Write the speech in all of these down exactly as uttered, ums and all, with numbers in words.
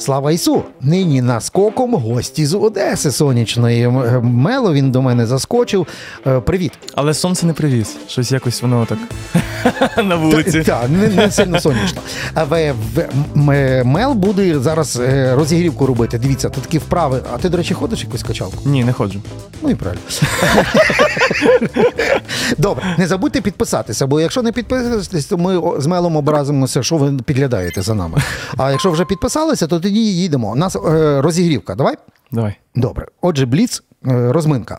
Слава Ісу! Нині наскоком гості з Одеси сонячної. Меловін до мене заскочив. Привіт. Але сонце не привіз. Щось якось воно так на вулиці. Так, не, не сильно сонячно. Але Мел буде зараз розігрівку робити. Дивіться, ти такі вправи. А ти, до речі, ходиш якусь качалку? Ні, не ходжу. Ну і правильно. Добре, не забудьте підписатися, бо якщо не підписуєтесь, то ми з Мелом образимося, що ви підглядаєте за нами. А якщо вже підписалися, то тоді їдемо. У нас е, розігрівка, давай? Давай. Добре. Отже, бліц, е, розминка.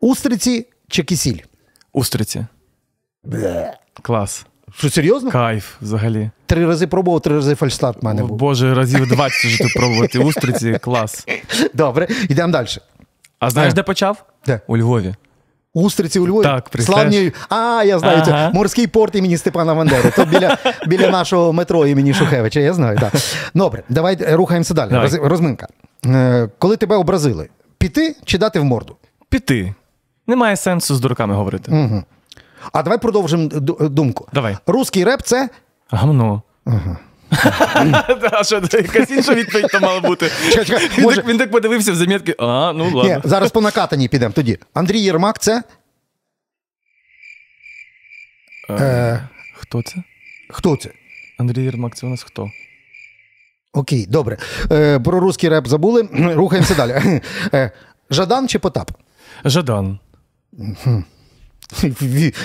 Устриці чи кисіль? Устриці. Бле. Клас. Що, серйозно? Кайф, взагалі. Три рази пробував, три рази фальстарт в мене був. Боже, разів двадцять вже тут пробувати устриці, клас. Добре, йдемо далі. А знаєш, де почав? Де? У Львові. Устриці у Львові? Так, представляєш. А, я знаю, ага. Це морський порт імені Степана Бандери. Це біля, біля нашого метро імені Шухевича, я знаю, так. Добре, давай рухаємося далі. Давай. Роз, розминка. Е, коли тебе образили, піти чи дати в морду? Піти. Немає сенсу з дураками говорити. Угу. А давай продовжимо думку. Давай. Руський реп – це? Гамно. Ага. А що, якась інша відповідь там мала бути. Він так подивився в замітки. А, ну ладно. Зараз по накатаній підемо тоді. Андрій Єрмак – це? Хто це? Хто це? Андрій Єрмак – це у нас хто? Окей, добре. Про русський реп забули. Рухаємося далі. Жадан чи Потап? Жадан.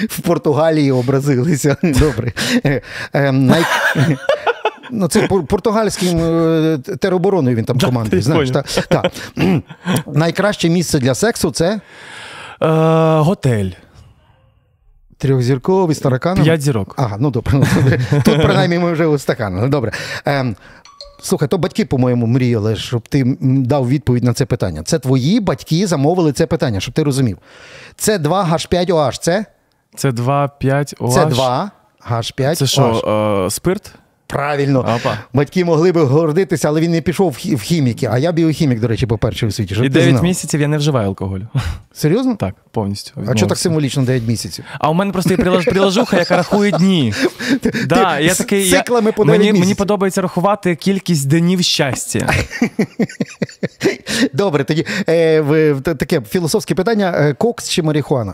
В Португалії образилися. Добре. Ну, це португальським теробороною він там командує, знаєш. Та, та. Найкраще місце для сексу – це? Е, готель. Трьохзірковий, з тараканом? П'ять зірок. Ага, ну добре. Тут, принаймні, ми вже у стакану. Добре. Е, слухай, то батьки, по-моєму, мріяли, щоб ти дав відповідь на це питання. Це твої батьки замовили це питання, щоб ти розумів. Це два Аш п'ять О Аш, це? Це два Аш п'ять О Аш. Це два Аш п'ять О Аш. Це що, е, спирт? Правильно. Опа. Батьки могли би гордитися, але він не пішов в хіміки. А я біохімік, до речі, по першій у світі. І дев'ять місяців я не вживаю алкоголю. Серйозно? Так, повністю. Відмовився. А чого так символічно дев'ять місяців? А у мене просто є прилажуха, яка рахує дні. Да, я такий, я, мені, мені подобається рахувати кількість днів щастя. Добре, тоді е, таке філософське питання. Кокс чи марихуана?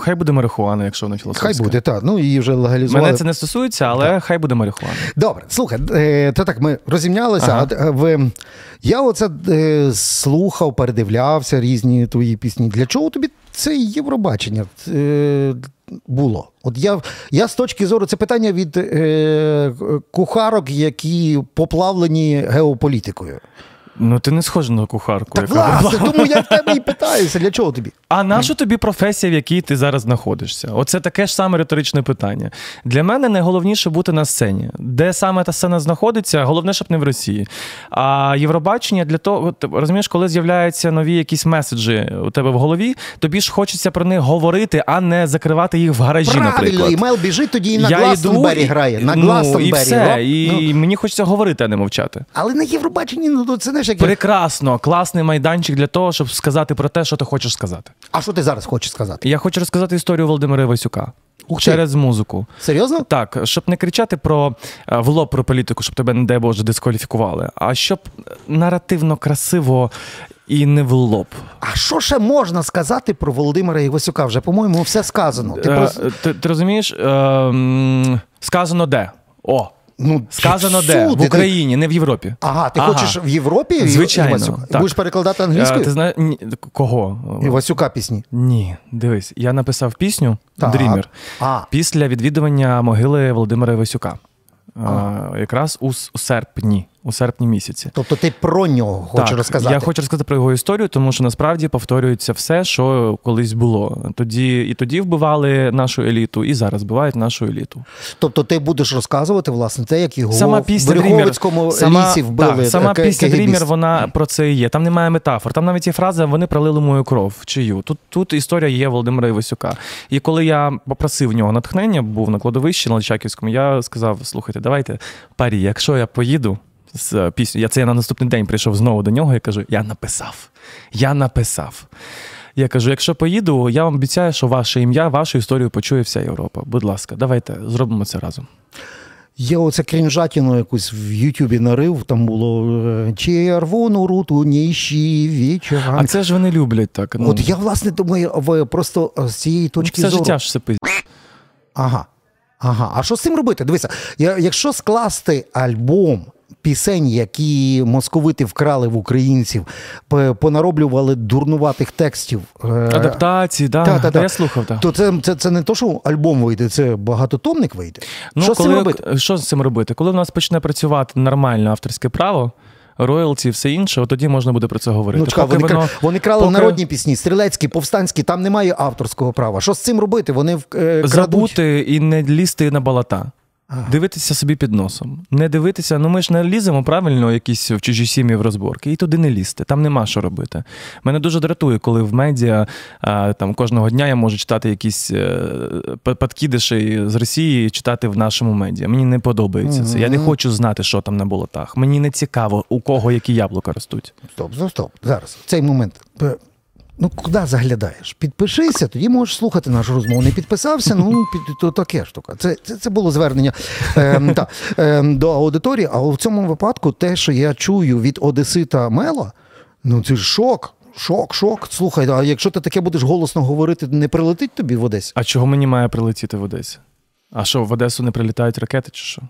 Хай буде марихуана, якщо вона філософська. Хай буде, так. Ну, її вже легалізували. Мене це не стосується, але так. Хай буде марихуана. Добре, слухай, то так, ми розімнялися. Ага. А, в, я оце е, слухав, передивлявся різні твої пісні. Для чого тобі це Євробачення е, було? От я, я з точки зору, це питання від е, кухарок, які поплавлені геополітикою. Ну, ти не схожа на кухарку. Так, власне, тому я в тебе і питаюся, для чого тобі? А нащо тобі професія, в якій ти зараз знаходишся? Оце таке ж саме риторичне питання. Для мене найголовніше бути на сцені. Де саме та сцена знаходиться, головне, щоб не в Росії. А Євробачення для того, розумієш, коли з'являються нові якісь меседжі у тебе в голові, тобі ж хочеться про них говорити, а не закривати їх в гаражі, правильно, наприклад. Правильно, і Мел біжить тоді і на Гластонбері грає. На Гластонбері. Ну, і все, і ну. Мені хочеться говорити, а не мовчати. Але на Євробаченні, ну, це не прекрасно, класний майданчик для того, щоб сказати про те, що ти хочеш сказати. А що ти зараз хочеш сказати? Я хочу розказати історію Володимира Івасюка. Ух, через ти. Музику. Серйозно? Так, щоб не кричати про в лоб про політику, щоб тебе, не дай Боже, дискваліфікували, а щоб наративно, красиво і не в лоб. А що ще можна сказати про Володимира Івасюка? Вже, по-моєму, все сказано. Ти, е, просто... ти, ти розумієш? Е, сказано де? О! Ну, сказано де? В Україні, ти... не в Європі. Ага, ти ага. хочеш в Європі? Звичайно. Так. Будеш перекладати англійською? А, ти знаєш, ні, кого? Івасюка пісні. Ні, дивись, я написав пісню «Dreamer» після відвідування могили Володимира Івасюка. Ага. А, якраз у, у серпні. У серпні місяці. Тобто ти про нього хочеш так, розказати? Я хочу розказати про його історію, тому що насправді повторюється все, що колись було. Тоді і тоді вбивали нашу еліту, і зараз вбивають нашу еліту. Тобто ти будеш розказувати, власне, те, як його сама в Береговицькому лісі вбили. Так, сама пісня «Dreamer», вона про це і є. Там немає метафор. Там навіть є фраза «Вони пролили мою кров, чию». Тут, тут історія є Володимира Івасюка. І коли я попросив в нього натхнення, був на кладовищі на Личаківському, я сказав, слухайте, давайте, парі, якщо я поїду, з пісню. Я це я на наступний день прийшов знову до нього і кажу, я написав. Я написав. Я кажу, якщо поїду, я вам обіцяю, що ваше ім'я, вашу історію почує вся Європа. Будь ласка, давайте зробимо це разом. Я оце крінжатіну якусь в Ютубі нарив, там було «Червону руту ніші вічоган». А це ж вони люблять так. Ну. От я, власне, думаю, просто з цієї точки зору... Це життя ж все пиздить. Ага, ага. А що з цим робити? Дивися, якщо скласти альбом пісень, які московити вкрали в українців, понароблювали дурнуватих текстів. Адаптації, да, та, та, та. Я слухав. Та. То це, це, це не то, що альбом вийде, це багатотомник вийде. Ну, що, коли, з цим робити? Що з цим робити? Коли в нас почне працювати нормально авторське право, роялті і все інше, от тоді можна буде про це говорити. Ну, чекай, вони, воно, вони крали поки... народні пісні, стрілецькі, повстанські, там немає авторського права. Що з цим робити? Вони крадуть. Забути і не лізти на балата. Ага. Дивитися собі під носом. Не дивитися, ну ми ж не ліземо правильно якісь в чужі сім'ї в розборки, і туди не лізти, там нема що робити. Мене дуже дратує, коли в медіа там кожного дня я можу читати якісь підкидиші з Росії, читати в нашому медіа. Мені не подобається угу. це. Я не хочу знати, що там на болотах. Мені не цікаво, у кого які яблука ростуть. Стоп, стоп, стоп. Зараз, в цей момент... Ну, куди заглядаєш? Підпишися, тоді можеш слухати нашу розмову. Не підписався, ну, під, то таке штука. Це, це, це було звернення е, та, е, до аудиторії, але в цьому випадку те, що я чую від одесита Мела, ну, це ж шок. Шок, шок. Слухай, а якщо ти таке будеш голосно говорити, не прилетить тобі в Одесі? А чого мені має прилетіти в Одесі? А що, в Одесу не прилітають ракети чи що?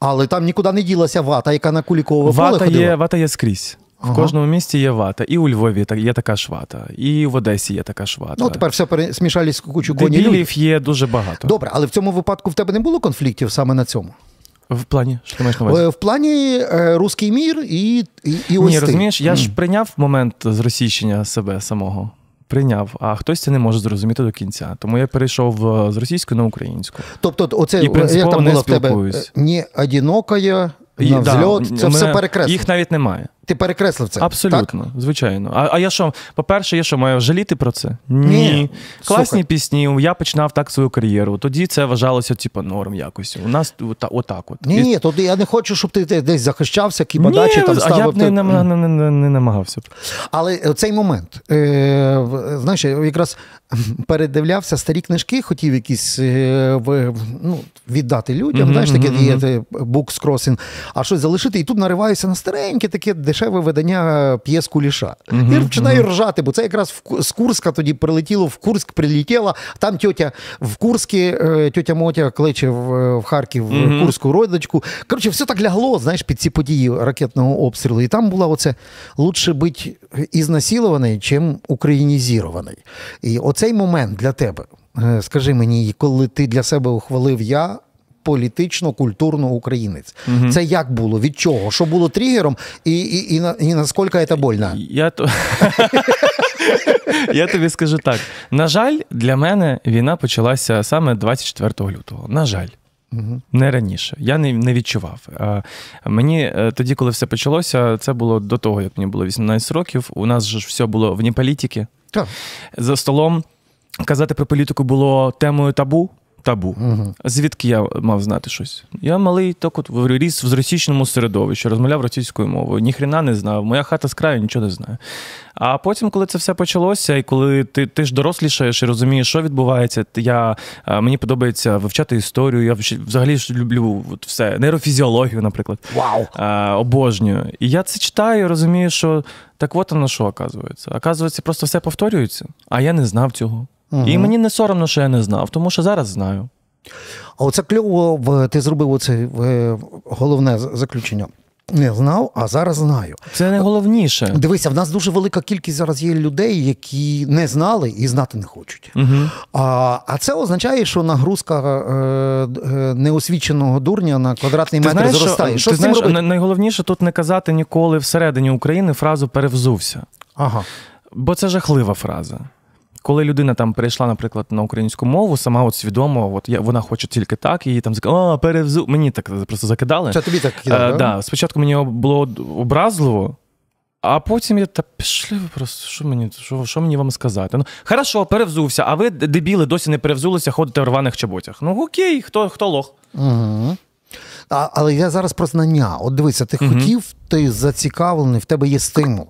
Але там нікуди не ділася вата, яка на Куликове поле ходила. Є, вата є скрізь. В ага. кожному місті є вата. І у Львові є така ж вата. І в Одесі є така ж вата. Ну, тепер все пересмішались кучу коні. Дебілів є дуже багато. Добре, але в цьому випадку в тебе не було конфліктів саме на цьому? В плані? Що ти маєш на увазі? В плані е, русський мір і, і, і ось. Ні, розумієш, я mm. ж прийняв момент зросійщення себе самого. Прийняв, а хтось це не може зрозуміти до кінця. Тому я перейшов з російської на українську. Тобто, оце, і принципово як там було в тебе? Не одинокая... На взльот, да, це мене, все перекреслено. Їх навіть немає. Ти перекреслив це? Абсолютно, так? Звичайно. А, а я що, по-перше, я що, маю жаліти про це? Ні. Ні. Класні Слухай. пісні, я починав так свою кар'єру. Тоді це вважалося, типу, норм якось. У нас та, отак от. Ні, ні, то я не хочу, щоб ти десь захищався, кібадачі там ставив. А я б не, ти... не, не, не, не намагався. Але цей момент, е, знаєш, я якраз передивлявся старі книжки, хотів якісь е, в, ну, віддати людям, mm-hmm, знаєш, таке mm-hmm. букскросінг. А щось залишити, і тут нариваюся на стареньке таке дешеве видання п'єс Куліша. Uh-huh, і починаю uh-huh. ржати, бо це якраз в, з Курська тоді прилетіло, в Курськ прилетіло, там тьотя в Курські, тьотя Мотя кличе в, в Харків uh-huh. курську родичку. Коротше, все так лягло, знаєш, під ці події ракетного обстрілу. І там була оце «Лучше бить ізнасілований, чим українізірований». І оцей момент для тебе, скажи мені, коли ти для себе ухвалив «я», політично-культурно українець. Угу. Це як було? Від чого? Що було тригером? І, і, і, на, і наскільки це больно? Я, то... Я тобі скажу так. На жаль, для мене війна почалася саме двадцять четвертого лютого. На жаль. Угу. Не раніше. Я не, не відчував. А, мені тоді, коли все почалося, це було до того, як мені було вісімнадцять років. У нас ж все було вні політики. Так. За столом казати про політику було темою табу. Табу. Угу. Звідки я мав знати щось? Я малий, так от ріс в російському середовищі, розмовляв російською мовою, ніхрена не знав, моя хата з краю, нічого не знаю. А потім, коли це все почалося, і коли ти, ти ж дорослішаєш і розумієш, що відбувається, я, мені подобається вивчати історію, я взагалі ж люблю от все, нейрофізіологію, наприклад, Вау. А, обожнюю. І я це читаю, розумію, що так от воно що, оказується. Оказується, просто все повторюється, а я не знав цього. Угу. І мені не соромно, що я не знав, тому що зараз знаю. А оце кльово, ти зробив оце головне заключення. Не знав, а зараз знаю. Це найголовніше. Дивися, в нас дуже велика кількість зараз є людей, які не знали і знати не хочуть. Угу. А, а це означає, що нагрузка е, неосвіченого дурня на квадратний ти метр знаєш, зростає. Що, ти знаєш, найголовніше тут не казати ніколи всередині України фразу «перевзувся». Ага. Бо це жахлива фраза. Коли людина там перейшла, наприклад, на українську мову, сама от свідомо, от я, вона хоче тільки так, і її там закидали, а, перевзу... Мені так просто закидали. Це тобі так кидали, так? Да? Да. Спочатку мені було образливо, а потім я, та пішли ви просто, що мені, що, що мені вам сказати? Ну, хорошо, перевзувся, а ви, дебіли, досі не перевзулися, ходите в рваних чоботях. Ну окей, хто, хто лох. Угу. А, але я зараз про знання. От дивися, ти угу. хотів ти зацікавлений, в тебе є стимул.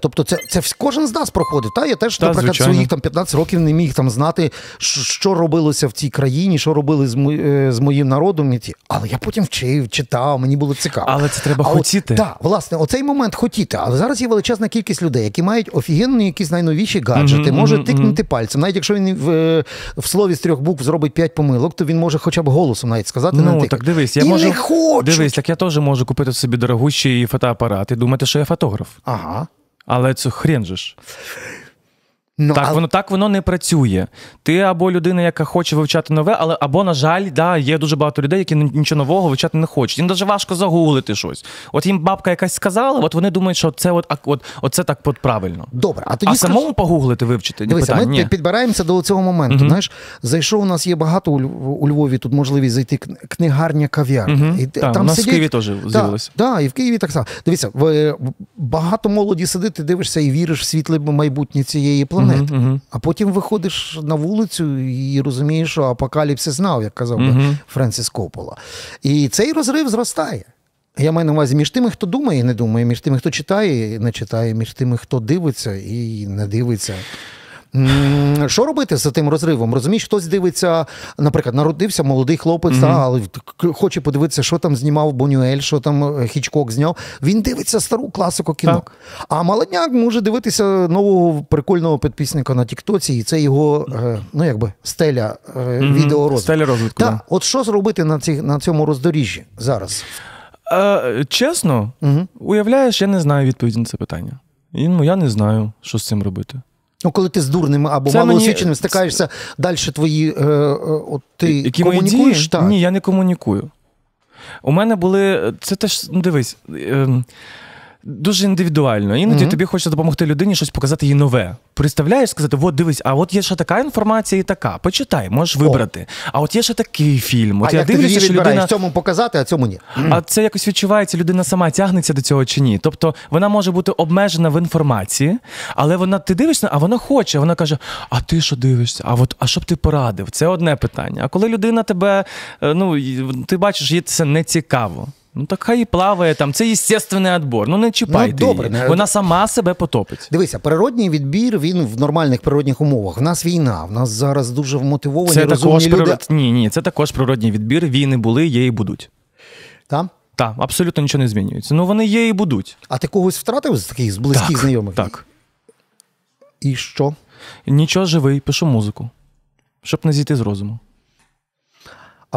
Тобто це, це кожен з нас проходить. Та? Я теж, та, наприклад, звичайно. своїх там, п'ятнадцять років не міг там, знати, що робилося в цій країні, що робили з, мо- з моїм народом. Але я потім вчив, читав, мені було цікаво. Але це треба а хотіти. Так, власне, оцей момент хотіти. Але зараз є величезна кількість людей, які мають офігенні якісь найновіші гаджети, mm-hmm, може mm-hmm. тикнути пальцем. Навіть якщо він в, в слові з трьох букв зробить п'ять помилок, то він може хоча б голосом навіть сказати. Ну, не так дивись, я можу... не хочу. Дивись, так я теж можу купити собі дорогущий фотоапарат і думати, що я фотограф. Ага. Але це хрен же ж. No, так, але... воно, так воно не працює. Ти або людина, яка хоче вивчати нове, але або, на жаль, да, є дуже багато людей, які нічого нового вивчати не хочуть. Їм навіть важко загуглити щось. От їм бабка якась сказала, от вони думають, що це от, от, от це так от правильно. Добре, а тоді а скажу... самому погуглити, вивчити? Дивися, питання, ми ні. підбираємося до цього моменту. Uh-huh. Знаєш, зайшов, у нас є багато у Львові, тут можливість зайти книгарня кав'ярня. Uh-huh. І, та, там у нас сидять... в Києві теж з'явилося. Так, та, і в Києві так само. Дивися, в... багато молоді сидить, ти дивишся і віриш в світле майбутнє цієї планети. Uh-huh, uh-huh. А потім виходиш на вулицю і розумієш, що апокаліпсис знав, як казав би uh-huh. Франсіс Коппола. І цей розрив зростає. Я маю на увазі між тими, хто думає і не думає, між тими, хто читає і не читає, між тими, хто дивиться і не дивиться. Що робити з тим розривом? Розумієш, хтось дивиться, наприклад, народився молодий хлопець, але mm-hmm. хоче подивитися, що там знімав Бунюель, що там Хічкок зняв. Він дивиться стару класику кіно. Так. А молодняк може дивитися нового прикольного підписника на тіктоці, і це його, ну якби, стеля mm-hmm. відеорозвитку. Стеля розвитку. Так, от що зробити на, ці, на цьому роздоріжжі зараз? Е, чесно, mm-hmm. уявляєш, я не знаю відповіді на це питання. І, ну, я не знаю, що з цим робити. Ну, коли ти з дурним або малоосвіченим мені... стикаєшся, далі твої... Е, е, от ти які комунікуєш? Так. Ні, я не комунікую. У мене були... Це теж, ну дивись, е, дуже індивідуально. Іноді mm-hmm. тобі хочеться допомогти людині щось показати їй нове. Представляєш, сказати, от дивись, а от є ще така інформація і така. Почитай, можеш вибрати. О. А от є ще такий фільм. От а я як дивлюся, ти віріш, людина... цьому показати, а цьому ні. А це якось відчувається, людина сама тягнеться до цього чи ні. Тобто вона може бути обмежена в інформації, але вона, ти дивишся, а вона хоче. Вона каже, а ти що дивишся? А от, а що б ти порадив? Це одне питання. А коли людина тебе, ну, ти бачиш, їй це не цікаво. Ну так хай і плаває там, це естественний відбір. Ну не чіпайте ну, її, вона сама себе потопить. Дивися, природній відбір, він в нормальних природних умовах. В нас війна, в нас зараз дуже вмотивовані, це розумні люди. Природ... Ні, ні, це також природній відбір, війни були, є і будуть. Так? Так, абсолютно нічого не змінюється. Ну вони є і будуть. А ти когось втратив з таких, з близьких так, знайомих? Так. І що? Нічого, живий, пишу музику, щоб не зійти з розуму.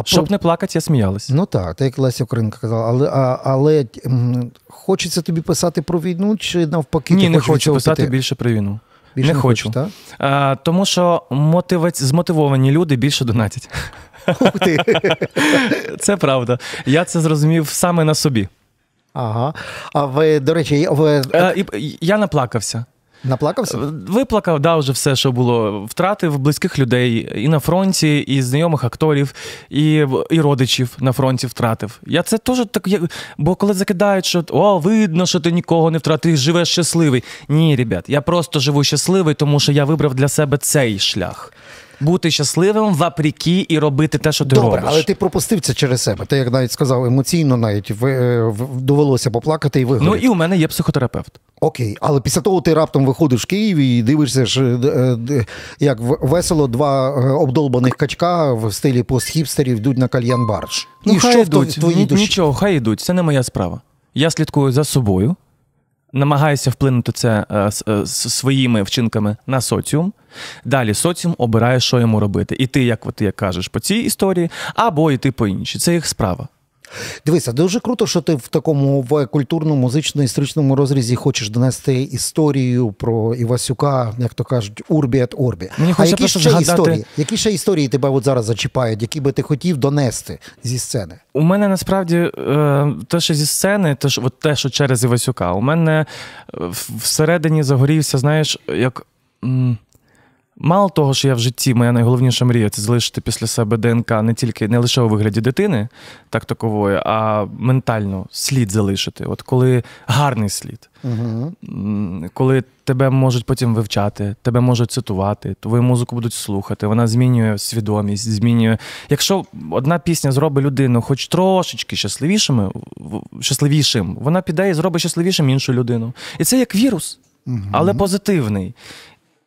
А щоб по... не плакати, я сміялась. Ну так, так як Леся Українка казала. Але, а, але м, хочеться тобі писати про війну чи навпаки? Ні, не хочу писати піти? більше про війну. Більше не, не хочу. Хочеш, а, тому що мотиваць... змотивовані люди більше донатять. Це правда. Я це зрозумів саме на собі. Ага. А ви, до речі... Ви... А, і, я наплакався. Наплакався? Виплакав, да, вже все, що було. Втратив близьких людей і на фронті, і знайомих акторів, і, і родичів на фронті втратив. Я це теж так, я, бо коли закидають, що о, видно, що ти нікого не втратив, живеш щасливий. Ні, ребят, я просто живу щасливий, тому що я вибрав для себе цей шлях. Бути щасливим, вопреки, і робити те, що ти Добре, робиш. Добре, але ти пропустив це через себе. Ти, як навіть сказав, емоційно навіть ви, в, довелося поплакати і вигоріти. Ну і у мене є психотерапевт. Окей, але після того ти раптом виходиш в Київ і дивишся, ж, як весело два обдолбаних качка в стилі пост-хіпстерів йдуть на кальян-барж. Ну, і що йдуть. в твоїй душі? Нічого, хай йдуть, це не моя справа. Я слідкую за собою, намагаюся вплинути це е, е, своїми вчинками на соціум. Далі соціум обирає, що йому робити. Іти, як ти як кажеш, по цій історії, або йти по іншій. Це їх справа. Дивися, дуже круто, що ти в такому культурно-музично-історичному розрізі хочеш донести історію про Івасюка, як то кажуть, урбі ет орбі. Мені а які ще, згадати... історії? які ще історії тебе от зараз зачіпають, які би ти хотів донести зі сцени? У мене насправді те, що зі сцени, те, що, от те, що через Івасюка, у мене всередині загорівся, знаєш, як Мало того, що я в житті, моя найголовніша мрія – це залишити після себе ДНК не тільки, не лише у вигляді дитини, так такової, а ментально слід залишити. От коли гарний слід, угу. коли тебе можуть потім вивчати, тебе можуть цитувати, твою музику будуть слухати, вона змінює свідомість, змінює... Якщо одна пісня зробить людину хоч трошечки щасливішим, щасливішим, вона піде і зробить щасливішим іншу людину. І це як вірус, угу. але позитивний.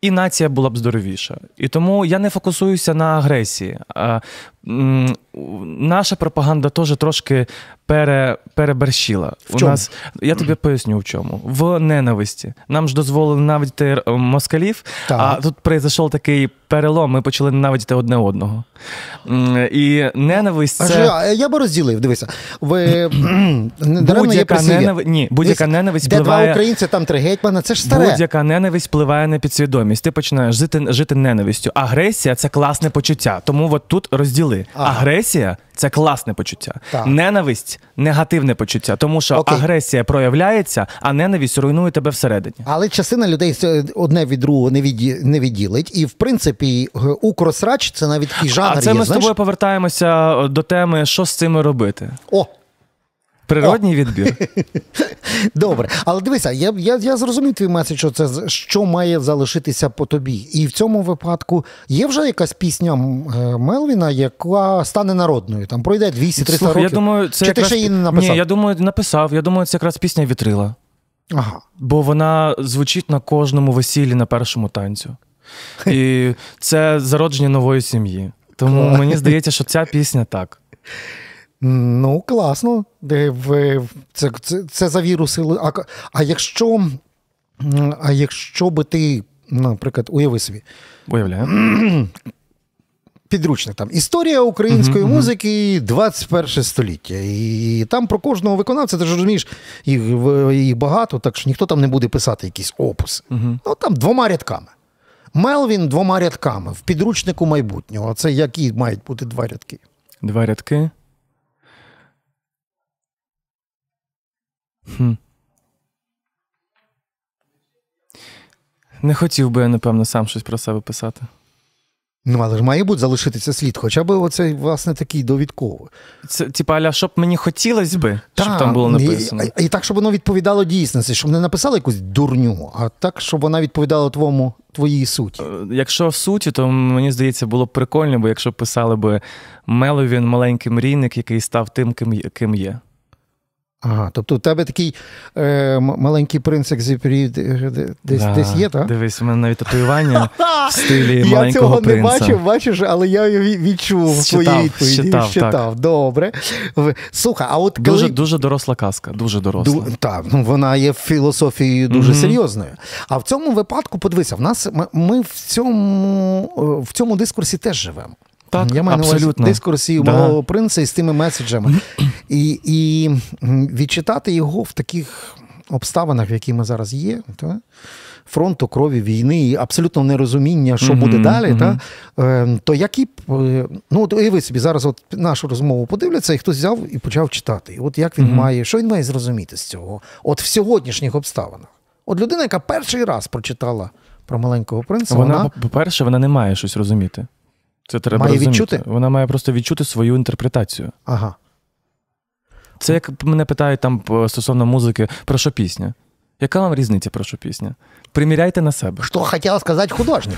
І нація була б здоровіша. І тому я не фокусуюся на агресії. А, м, наша пропаганда теж трошки пере, переборщила. В чому? У нас, я тобі поясню, в чому. В ненависті. Нам ж дозволили ненавидіти москалів, так. а тут прийшов такий перелом, ми почали ненавидіти одне одного. І ненависть... Це... Я би розділив, дивися. Ви... будь-яка ненависть... Ні, будь-яка ненависть де впливає... Де два українці, там три гетьмана, це ж старе. Будь-яка ненависть впливає на підсвідомість. Ти починаєш жити, жити ненавистю. Агресія – це класне почуття. Тому от тут розділи. Ага. Агресія – це класне почуття. Так. Ненависть – негативне почуття. Тому що окей. агресія проявляється, а ненависть руйнує тебе всередині. Але частина людей одне від другого не, від... не відділить. І, в принципі, і Укросрач, це навіть такий жанр є. А це є, ми знаєш? З тобою повертаємося до теми, що з цим робити. О! Природній О. відбір. Добре. Але дивися, я, я, я зрозумів твій меседж, що це що має залишитися по тобі. І в цьому випадку є вже якась пісня Мелвіна, яка стане народною? Там пройде двісті-триста років. Я думаю, це Чи якраз... ти ще її не написав? Ні, я думаю, написав. Я думаю, це якраз пісня «Вітрила». Ага. Бо вона звучить на кожному весіллі, на першому танцю. І це зародження нової сім'ї. Тому мені здається, що ця пісня так. Ну, класно. Це, це, це за віруси. А, а якщо а якщо би ти, наприклад, уяви собі. Уявляю. Підручник там. Історія української uh-huh, музики двадцять перше століття. І там про кожного виконавця, ти ж розумієш, їх, їх багато, так що ніхто там не буде писати якісь опуси. Uh-huh. Ну, там двома рядками. Мелвін двома рядками в підручнику майбутнього. Це які мають бути два рядки? Два рядки? Хм. Не хотів би я, напевно, сам щось про себе писати. Ну, але ж має бути залишитися слід, хоча б оцей, власне, такий довідковий. Це, типа, аля, щоб мені хотілось би, та, щоб там було написано. І, і так, щоб воно відповідало дійсності, щоб не написали якусь дурню, а так, щоб вона відповідала твоєму, твоїй суті. Якщо в суті, то, мені здається, було б прикольно, бо якщо писали би «Меловін, маленький мрійник, який став тим, ким є». Ага, тобто у тебе такий е, маленький принц Екзюпері десь, да, десь є, так? Дивись, у мене навіть татуювання в стилі маленького принца. Я цього не бачив, бачиш, але я його відчув в твоїй відповіді. Щитав, щитав, добре. Слухай, а от коли... Дуже, дуже доросла казка, дуже доросла. Ду... Так, ну, вона є філософією дуже mm-hmm. серйозною. А в цьому випадку, подивися, в нас, ми в цьому, в цьому дискурсі теж живемо. Так, я маю абсолютно. Дискурсів да. «Малого принца» із тими меседжами. І, і відчитати його в таких обставинах, в які ми зараз є, та? Фронту, крові, війни і абсолютно нерозуміння, що mm-hmm, буде далі, mm-hmm. та? То які ну, і ви собі зараз от нашу розмову подивляться, і хтось взяв і почав читати. І от як він mm-hmm. має, що він має зрозуміти з цього? От в сьогоднішніх обставинах. От людина, яка перший раз прочитала про «Маленького принца», вона... вона... По-перше, вона не має щось розуміти. Це треба має розуміти. Відчути? Вона має просто відчути свою інтерпретацію. Ага. Це як мене питають там стосовно музики, про що пісня? Яка вам різниця, про що пісня? Приміряйте на себе. Що хотіла сказати художник?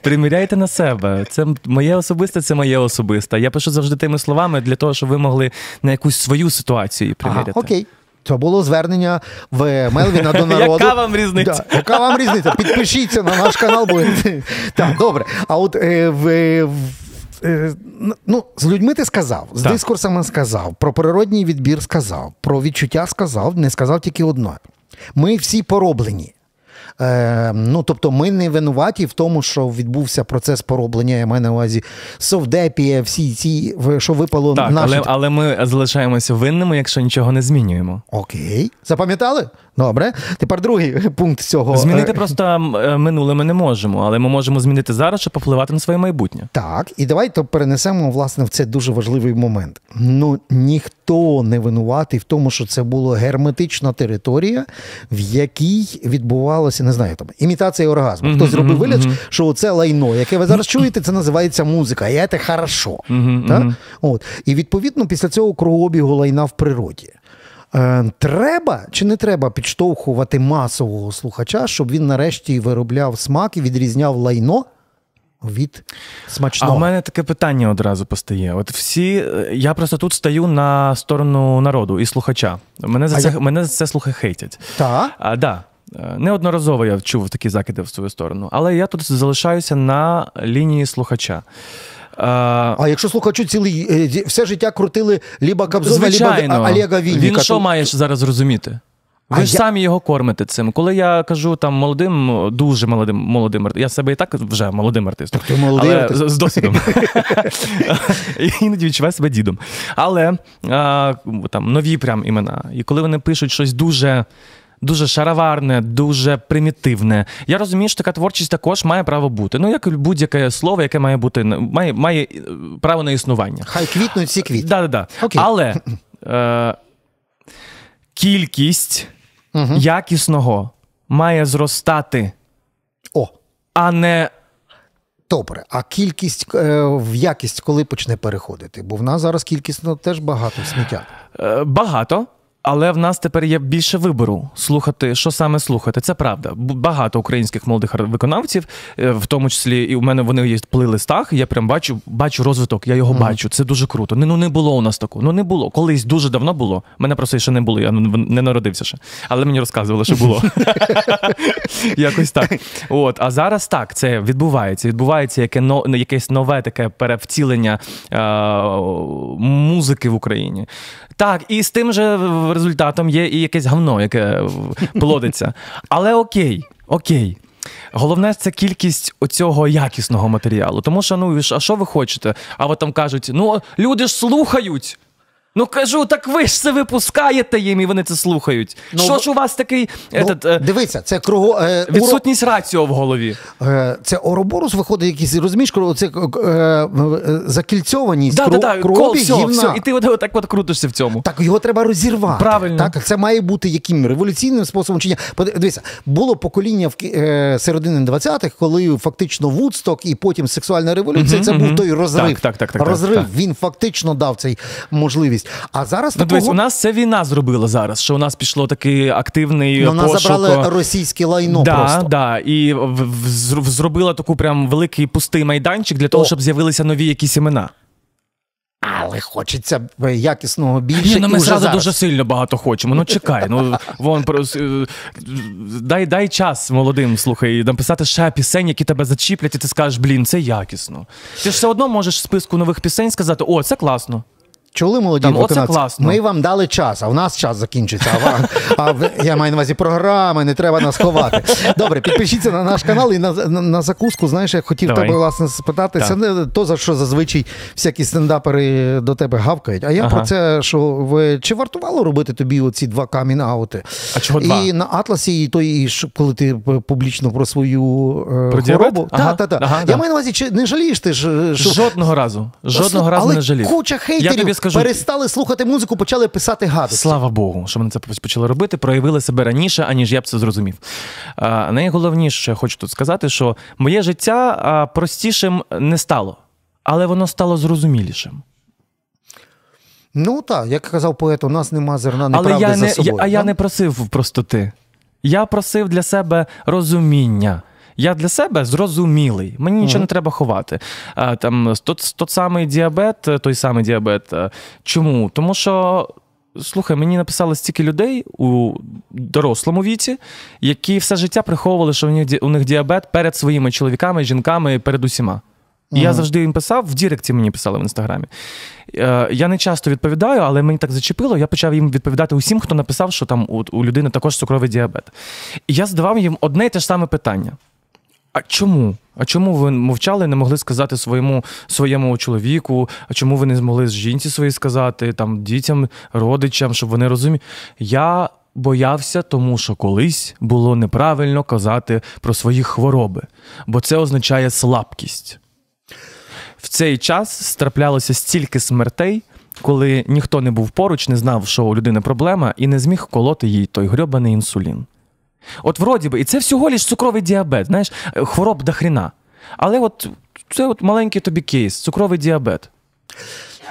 Приміряйте на себе. Це моє особисте, це моє особисте. Я пишу завжди тими словами для того, щоб ви могли на якусь свою ситуацію приміряти. Ага, окей. Це було звернення в Мелвіна до народу. Яка вам різниця? Да, яка вам різниця? Підпишіться на наш канал. Бо... Так, добре. А от е, в, е, ну, з людьми ти сказав, з так. дискурсами сказав, про природній відбір сказав, про відчуття сказав, не сказав тільки одно. Ми всі пороблені. Е, ну, тобто ми не винуваті в тому, що відбувся процес пороблення, я маю на увазі совдепія, всі ці, що випало так, наші... Так, але, але ми залишаємося винними, якщо нічого не змінюємо. Окей. Запам'ятали? Добре. Тепер другий пункт цього... Змінити просто минуле ми не можемо, але ми можемо змінити зараз, щоб попливати на своє майбутнє. Так, і давайте перенесемо, власне, в це дуже важливий момент. Ну, ніхто не винуватий в тому, що це була герметична територія, в якій відбувалося називалося, не знаю, там, імітація оргазму. Mm-hmm, хтось зробив mm-hmm, вигляд, mm-hmm. що це лайно, яке ви зараз mm-hmm. чуєте, це називається музика, і це хорошо. Mm-hmm, так? Mm-hmm. От. І відповідно після цього кругообігу лайна в природі. Треба чи не треба підштовхувати масового слухача, щоб він нарешті виробляв смак і відрізняв лайно від смачного? А у мене таке питання одразу постає. От всі, я просто тут стою на сторону народу і слухача. Мене за, це, я... мене за це слухи хейтять. Так? А, да. Неодноразово я чув такі закиди в свою сторону. Але я тут залишаюся на лінії слухача. А, а якщо слухачу цілий, все життя крутили Ліба Кобзова, Ліба Олега Вінника. Він що має зараз розуміти? Ви а ж я... самі його кормите цим. Коли я кажу там молодим, дуже молодим, молодим артистом, я себе і так вже молодим артистом, але артист. з досвідом. Іноді відчуваю себе дідом. Але а, там нові прям імена. І коли вони пишуть щось дуже... дуже шароварне, дуже примітивне. Я розумію, що така творчість також має право бути. Ну, як будь-яке слово, яке має бути, має, має право на існування. Хай квітнуть всі квіти. Да, да, да. Окей. Але е- кількість угу. якісного має зростати, О. а не... Добре, а кількість е, в якість коли почне переходити? Бо в нас зараз кількісно теж багато сміття. Е- багато. Але в нас тепер є більше вибору слухати, що саме слухати. Це правда. Багато українських молодих виконавців, в тому числі і у мене вони є в плейлистах, я прям бачу, бачу розвиток, я його mm. бачу, це дуже круто. Ну не було у нас такого, ну не було. Колись дуже давно було, мене просто ще не було, я не народився ще. Але мені розказували, що було. Якось так. От, а зараз так, це відбувається. Відбувається якесь нове таке перевтілення музики в Україні. Так, і з тим же результатом є і якесь гавно, яке плодиться. Але окей, окей. Головне, це кількість оцього якісного матеріалу. Тому що, ну, а що ви хочете? А от там кажуть, ну, люди ж слухають. Ну, кажу, так ви ж це випускаєте їм, і вони це слухають. Ну, що ж у вас такий... Ну, этот, дивіться, це круго... Е, відсутність уро... раціо в голові. Е, це Ороборус виходить якийсь, розумієш, це е, е, закільцьованість да, кру... да, да, кругобіг гівна. Все, і ти от, так от крутишся в цьому. Так, його треба розірвати. Правильно. Так, це має бути яким революційним способом чинення. Дивіться, було покоління в е, середини двадцятих, коли фактично Вудсток і потім сексуальна революція, угу, це угу. був той розрив. Так, так, так, так, розрив, так, так. Він фактично дав цей можливість. А зараз ну, такого... дивись, у нас це війна зробила зараз, що у нас пішло такий активний пошук. Ну, нас забрали російське лайно да, просто. Так, да. І зробила таку прям великий пустий майданчик для того, О. щоб з'явилися нові якісь імена. Але хочеться якісного більше. Ні, ну, ми зразу дуже сильно багато хочемо. Ну чекай, ну вон дай, дай час молодим, слухай, написати ще пісень, які тебе зачіплять, і ти скажеш, блін, це якісно. Ти ж все одно можеш в списку нових пісень сказати, о, це класно. Чули, молоді виконавці? Ми вам дали час, а в нас час закінчиться. А, вам, а в, я маю на увазі програми, не треба нас ховати. Добре, підпишіться на наш канал і на, на, на закуску, знаєш, я хотів Давай. тебе, власне, спитатися. Так. То, за що зазвичай всякі стендапери до тебе гавкають. А я ага. про це, що ви, чи вартувало робити тобі оці два камін-аути? А чого два? І на Атласі, і той, коли ти публічно про свою про хворобу. Ага. Та, та, та. Ага, я да. маю на увазі, чи не жалієш ти? Що... Жодного разу. Жодного разу не жалів. Але куча хейтерів. Кажу, перестали слухати музику, почали писати гадості. Слава Богу, що вони це почали робити, проявили себе раніше, аніж я б це зрозумів. А, найголовніше, що я хочу тут сказати, що моє життя а, простішим не стало, але воно стало зрозумілішим. Ну так, як казав поет, у нас нема зерна неправди за собою. Але я, а я не просив простоти. Я просив для себе розуміння. Я для себе зрозумілий, мені нічого mm. не треба ховати. А, там, тот, тот самий діабет, той самий діабет. Чому? Тому що, слухай, мені написали стільки людей у дорослому віці, які все життя приховували, що у них, у них діабет перед своїми чоловіками, жінками, перед усіма. І mm. я завжди їм писав, в діректі мені писали в Інстаграмі. Я не часто відповідаю, але мені так зачепило, я почав їм відповідати усім, хто написав, що там у, у людини також цукровий діабет. І я задавав їм одне і те ж саме питання. А чому? А чому ви мовчали, не могли сказати своєму, своєму чоловіку? А чому ви не змогли жінці своїй сказати, там, дітям, родичам, щоб вони розуміли? Я боявся, тому що колись було неправильно казати про свої хвороби, бо це означає слабкість. В цей час страплялося стільки смертей, коли ніхто не був поруч, не знав, що у людини проблема, і не зміг колоти їй той грьобаний інсулін. От вроді би, і це всього лиш цукровий діабет, знаєш, хвороб до хрена. Але от це от маленький тобі кейс, цукровий діабет.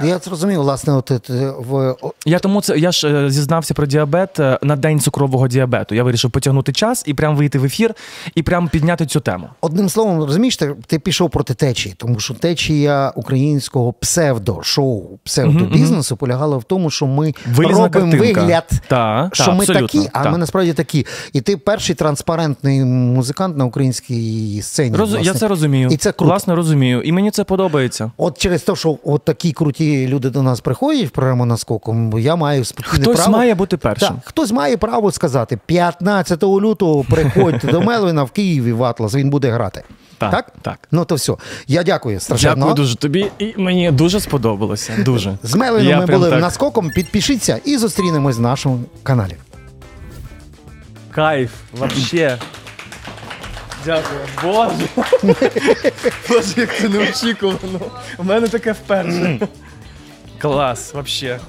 Я зрозумів, власне, от, от, в... я тому це я ж зізнався про діабет на день цукрового діабету. Я вирішив потягнути час і прям вийти в ефір, і прям підняти цю тему. Одним словом, розумієш, ти, ти пішов проти течії, тому що течія українського псевдо-шоу, псевдо-бізнесу полягала в тому, що ми вилізна робимо картинка. Вигляд, та, що та, ми такі, а та. Ми насправді такі. І ти перший транспарентний музикант на українській сцені. Роз... Я це розумію. І це круто. Власне, розумію. І мені це подобається. От через те, що от такі круті і люди до нас приходять в програму «Наскоком», бо я маю спокійне право. Хтось має бути першим. Так, хтось має право сказати, п'ятнадцятого лютого приходьте до Меловіна в Києві в Атлас, він буде грати. Так, так? Так. Ну то все. Я дякую страшенно. Дякую дуже тобі, і мені дуже сподобалося. Дуже. З Меловіном ми були так. «Наскоком», підпишіться і зустрінемось на нашому каналі. Кайф, вообще. Дякую. Боже. Боже, як це неочікувано. У мене таке вперше. Клас, вообще.